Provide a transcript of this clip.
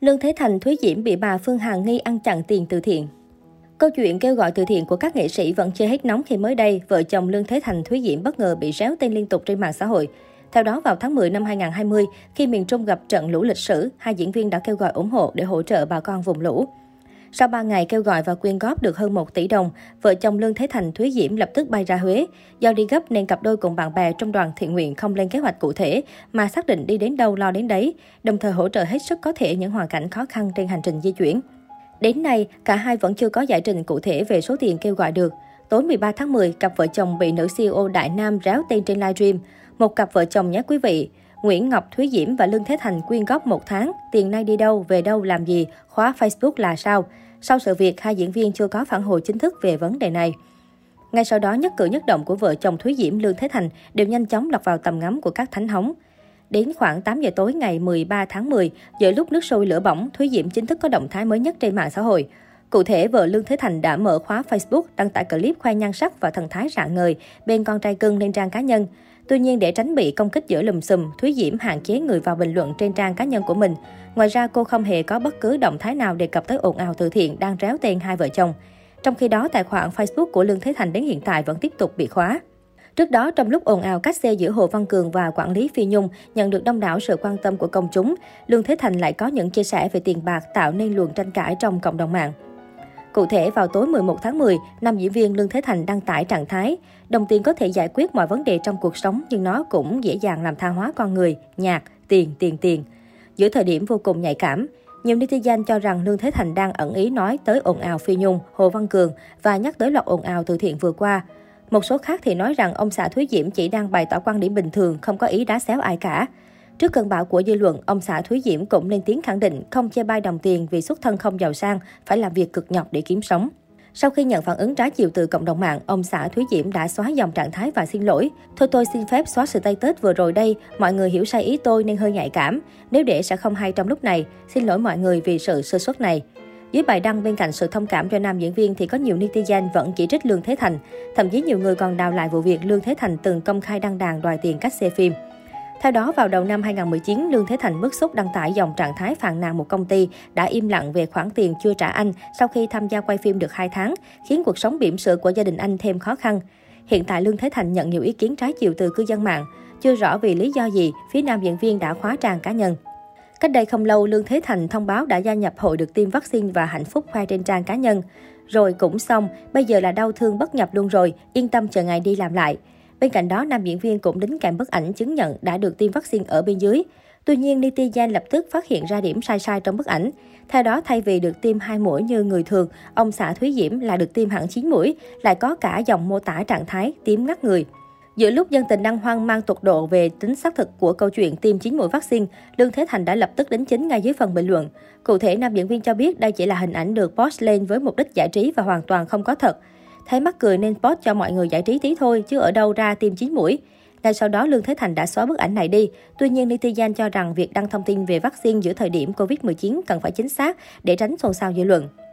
Lương Thế Thành, Thúy Diễm bị bà Phương Hằng nghi ăn chặn tiền từ thiện. Câu chuyện kêu gọi từ thiện của các nghệ sĩ vẫn chưa hết nóng khi mới đây, vợ chồng Lương Thế Thành, Thúy Diễm bất ngờ bị réo tên liên tục trên mạng xã hội. Theo đó, vào tháng 10 năm 2020, khi miền Trung gặp trận lũ lịch sử, hai diễn viên đã kêu gọi ủng hộ để hỗ trợ bà con vùng lũ. Sau 3 ngày kêu gọi và quyên góp được hơn 1 tỷ đồng, vợ chồng Lương Thế Thành, Thúy Diễm lập tức bay ra Huế. Do đi gấp nên cặp đôi cùng bạn bè trong đoàn thiện nguyện không lên kế hoạch cụ thể, mà xác định đi đến đâu lo đến đấy, đồng thời hỗ trợ hết sức có thể những hoàn cảnh khó khăn trên hành trình di chuyển. Đến nay, cả hai vẫn chưa có giải trình cụ thể về số tiền kêu gọi được. Tối 13 tháng 10, cặp vợ chồng bị nữ CEO Đại Nam réo tên trên livestream. Một cặp vợ chồng nhé quý vị, Nguyễn Ngọc, Thúy Diễm và Lương Thế Thành quyên góp 1 tháng, tiền nay đi đâu, về đâu, làm gì, khóa Facebook là sao? Sau sự việc, hai diễn viên chưa có phản hồi chính thức về vấn đề này. Ngay sau đó, nhất cử nhất động của vợ chồng Thúy Diễm, Lương Thế Thành đều nhanh chóng lọt vào tầm ngắm của các thánh hóng. Đến khoảng 8 giờ tối ngày 13 tháng 10, giữa lúc nước sôi lửa bỏng, Thúy Diễm chính thức có động thái mới nhất trên mạng xã hội. Cụ thể, vợ Lương Thế Thành đã mở khóa Facebook, đăng tải clip khoe nhan sắc và thần thái rạng ngời bên con trai cưng lên trang cá nhân. Tuy nhiên, để tránh bị công kích giữa lùm xùm, Thúy Diễm hạn chế người vào bình luận trên trang cá nhân của mình. Ngoài ra, cô không hề có bất cứ động thái nào đề cập tới ồn ào từ thiện đang réo tên hai vợ chồng. Trong khi đó, tài khoản Facebook của Lương Thế Thành đến hiện tại vẫn tiếp tục bị khóa. Trước đó, trong lúc ồn ào cách xe giữa Hồ Văn Cường và quản lý Phi Nhung nhận được đông đảo sự quan tâm của công chúng, Lương Thế Thành lại có những chia sẻ về tiền bạc tạo nên luồng tranh cãi trong cộng đồng mạng. Cụ thể, vào tối 11 tháng 10, nam diễn viên Lương Thế Thành đăng tải trạng thái đồng tiền có thể giải quyết mọi vấn đề trong cuộc sống nhưng nó cũng dễ dàng làm tha hóa con người, nhạc, tiền. Giữa thời điểm vô cùng nhạy cảm, nhiều netizen cho rằng Lương Thế Thành đang ẩn ý nói tới ồn ào Phi Nhung, Hồ Văn Cường và nhắc tới loạt ồn ào từ thiện vừa qua. Một số khác thì nói rằng ông xã Thúy Diễm chỉ đang bày tỏ quan điểm bình thường, không có ý đá xéo ai cả. Trước cơn bão của dư luận, ông xã Thúy Diễm cũng lên tiếng khẳng định không chê bai đồng tiền vì xuất thân không giàu sang, phải làm việc cực nhọc để kiếm sống. Sau khi nhận phản ứng trái chiều từ cộng đồng mạng, ông xã Thúy Diễm đã xóa dòng trạng thái và xin lỗi. Thôi tôi xin phép xóa sự status vừa rồi đây, mọi người hiểu sai ý tôi nên hơi nhạy cảm. Nếu để sẽ không hay trong lúc này, xin lỗi mọi người vì sự sơ suất này. Dưới bài đăng bên cạnh sự thông cảm cho nam diễn viên thì có nhiều netizen vẫn chỉ trích Lương Thế Thành. Thậm chí nhiều người còn đào lại vụ việc Lương Thế Thành từng công khai đăng đàn đòi tiền cách xe phim. Theo đó, vào đầu năm 2019, Lương Thế Thành bức xúc đăng tải dòng trạng thái phàn nàn một công ty đã im lặng về khoản tiền chưa trả anh sau khi tham gia quay phim được 2 tháng, khiến cuộc sống bỉm sữa của gia đình anh thêm khó khăn. Hiện tại, Lương Thế Thành nhận nhiều ý kiến trái chiều từ cư dân mạng. Chưa rõ vì lý do gì, phía nam diễn viên đã khóa trang cá nhân. Cách đây không lâu, Lương Thế Thành thông báo đã gia nhập hội được tiêm vaccine và hạnh phúc khoe trên trang cá nhân. Rồi cũng xong, bây giờ là đau thương bất nhập luôn rồi, yên tâm chờ ngày đi làm lại. Bên cạnh đó, nam diễn viên cũng đính kèm bức ảnh chứng nhận đã được tiêm vaccine ở bên dưới. Tuy nhiên, netizen lập tức phát hiện ra điểm sai trong bức ảnh. Theo đó, thay vì được tiêm 2 mũi như người thường, ông xã Thúy Diễm là được tiêm hẳn 9 mũi, lại có cả dòng mô tả trạng thái tím ngắt người. Giữa lúc dân tình đang hoang mang tột độ về tính xác thực của câu chuyện tiêm 9 mũi vaccine, Lương Thế Thành đã lập tức đính chính ngay dưới phần bình luận. Cụ thể, nam diễn viên cho biết đây chỉ là hình ảnh được post lên với mục đích giải trí và hoàn toàn không có thật. Thấy mắc cười nên post cho mọi người giải trí tí thôi, chứ ở đâu ra tiêm 9 mũi. Ngay sau đó, Lương Thế Thành đã xóa bức ảnh này đi. Tuy nhiên, netizen cho rằng việc đăng thông tin về vaccine giữa thời điểm Covid-19 cần phải chính xác để tránh xôn xao dư luận.